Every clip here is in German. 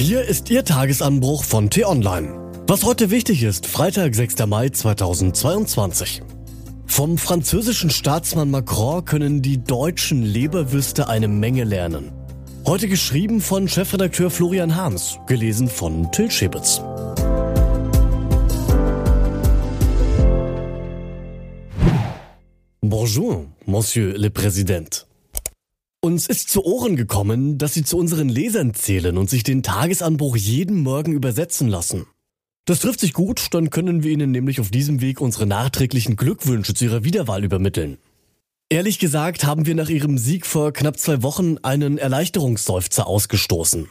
Hier ist Ihr Tagesanbruch von T-Online. Was heute wichtig ist, Freitag, 6. Mai 2022. Vom französischen Staatsmann Macron können die deutschen Leberwürste eine Menge lernen. Heute geschrieben von Chefredakteur Florian Harms, gelesen von Till Schäbitz. Bonjour, Monsieur le Président. Uns ist zu Ohren gekommen, dass Sie zu unseren Lesern zählen und sich den Tagesanbruch jeden Morgen übersetzen lassen. Das trifft sich gut, dann können wir Ihnen nämlich auf diesem Weg unsere nachträglichen Glückwünsche zu Ihrer Wiederwahl übermitteln. Ehrlich gesagt haben wir nach Ihrem Sieg vor knapp 2 Wochen einen Erleichterungsseufzer ausgestoßen.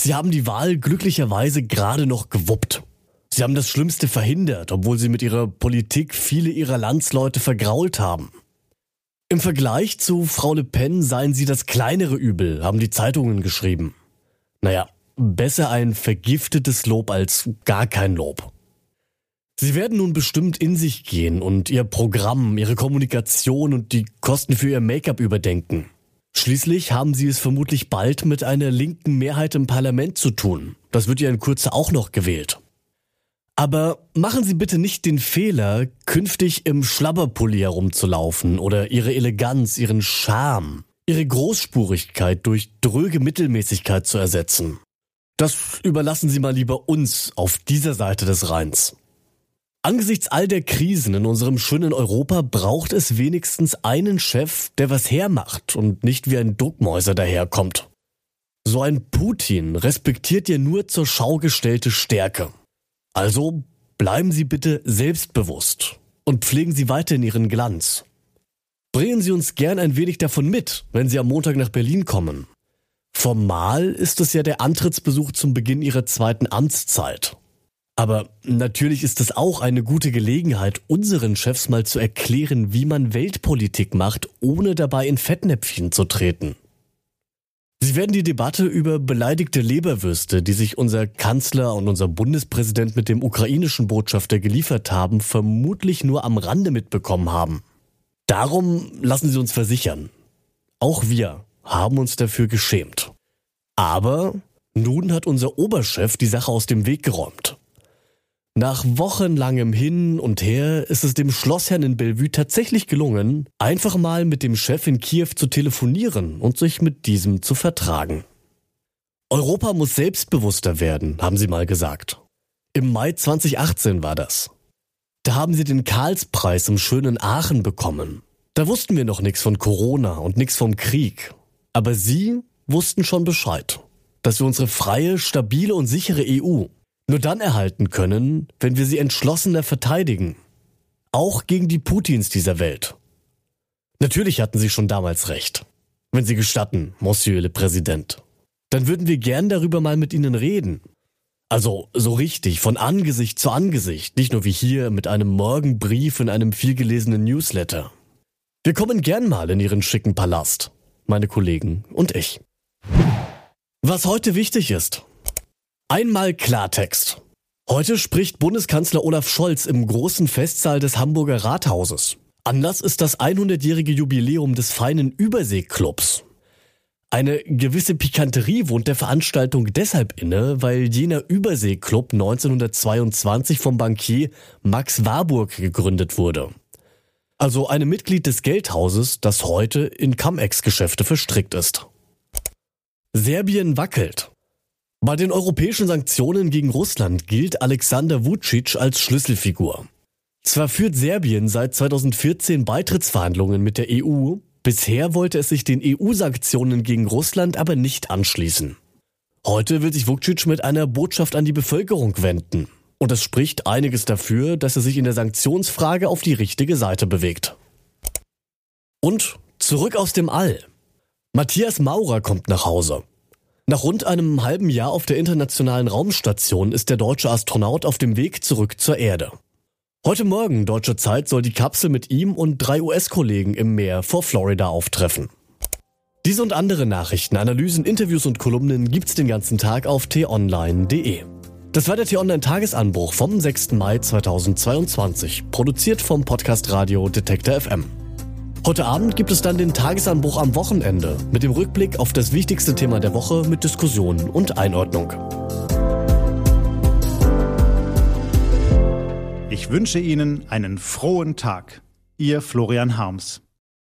Sie haben die Wahl glücklicherweise gerade noch gewuppt. Sie haben das Schlimmste verhindert, obwohl Sie mit Ihrer Politik viele Ihrer Landsleute vergrault haben. Im Vergleich zu Frau Le Pen seien Sie das kleinere Übel, haben die Zeitungen geschrieben. Naja, besser ein vergiftetes Lob als gar kein Lob. Sie werden nun bestimmt in sich gehen und Ihr Programm, Ihre Kommunikation und die Kosten für Ihr Make-up überdenken. Schließlich haben Sie es vermutlich bald mit einer linken Mehrheit im Parlament zu tun. Das wird ja in Kürze auch noch gewählt. Aber machen Sie bitte nicht den Fehler, künftig im Schlabberpulli herumzulaufen oder Ihre Eleganz, Ihren Charme, Ihre Großspurigkeit durch dröge Mittelmäßigkeit zu ersetzen. Das überlassen Sie mal lieber uns auf dieser Seite des Rheins. Angesichts all der Krisen in unserem schönen Europa braucht es wenigstens einen Chef, der was hermacht und nicht wie ein Duckmäuser daherkommt. So ein Putin respektiert ja nur zur Schau gestellte Stärke. Also bleiben Sie bitte selbstbewusst und pflegen Sie weiterhin Ihren Glanz. Bringen Sie uns gern ein wenig davon mit, wenn Sie am Montag nach Berlin kommen. Formal ist es ja der Antrittsbesuch zum Beginn Ihrer zweiten Amtszeit. Aber natürlich ist es auch eine gute Gelegenheit, unseren Chefs mal zu erklären, wie man Weltpolitik macht, ohne dabei in Fettnäpfchen zu treten. Sie werden die Debatte über beleidigte Leberwürste, die sich unser Kanzler und unser Bundespräsident mit dem ukrainischen Botschafter geliefert haben, vermutlich nur am Rande mitbekommen haben. Darum lassen Sie uns versichern, auch wir haben uns dafür geschämt. Aber nun hat unser Oberchef die Sache aus dem Weg geräumt. Nach wochenlangem Hin und Her ist es dem Schlossherrn in Bellevue tatsächlich gelungen, einfach mal mit dem Chef in Kiew zu telefonieren und sich mit diesem zu vertragen. Europa muss selbstbewusster werden, haben sie mal gesagt. Im Mai 2018 war das. Da haben sie den Karlspreis im schönen Aachen bekommen. Da wussten wir noch nichts von Corona und nichts vom Krieg. Aber sie wussten schon Bescheid, dass wir unsere freie, stabile und sichere EU nur dann erhalten können, wenn wir sie entschlossener verteidigen. Auch gegen die Putins dieser Welt. Natürlich hatten sie schon damals recht. Wenn Sie gestatten, Monsieur le Président, dann würden wir gern darüber mal mit Ihnen reden. Also so richtig, von Angesicht zu Angesicht, nicht nur wie hier mit einem Morgenbrief in einem vielgelesenen Newsletter. Wir kommen gern mal in Ihren schicken Palast, meine Kollegen und ich. Was heute wichtig ist: Einmal Klartext. Heute spricht Bundeskanzler Olaf Scholz im großen Festsaal des Hamburger Rathauses. Anlass ist das 100-jährige Jubiläum des feinen Überseeklubs. Eine gewisse Pikanterie wohnt der Veranstaltung deshalb inne, weil jener Überseeklub 1922 vom Bankier Max Warburg gegründet wurde. Also einem Mitglied des Geldhauses, das heute in Cum-Ex-Geschäfte verstrickt ist. Serbien wackelt. Bei den europäischen Sanktionen gegen Russland gilt Aleksandar Vučić als Schlüsselfigur. Zwar führt Serbien seit 2014 Beitrittsverhandlungen mit der EU, bisher wollte es sich den EU-Sanktionen gegen Russland aber nicht anschließen. Heute will sich Vučić mit einer Botschaft an die Bevölkerung wenden. Und es spricht einiges dafür, dass er sich in der Sanktionsfrage auf die richtige Seite bewegt. Und zurück aus dem All. Matthias Maurer kommt nach Hause. Nach rund einem halben Jahr auf der internationalen Raumstation ist der deutsche Astronaut auf dem Weg zurück zur Erde. Heute Morgen deutscher Zeit soll die Kapsel mit ihm und 3 US-Kollegen im Meer vor Florida auftreffen. Diese und andere Nachrichten, Analysen, Interviews und Kolumnen gibt's den ganzen Tag auf t-online.de. Das war der T-Online-Tagesanbruch vom 6. Mai 2022, produziert vom Podcast Radio Detektor FM. Heute Abend gibt es dann den Tagesanbruch am Wochenende mit dem Rückblick auf das wichtigste Thema der Woche mit Diskussionen und Einordnung. Ich wünsche Ihnen einen frohen Tag. Ihr Florian Harms.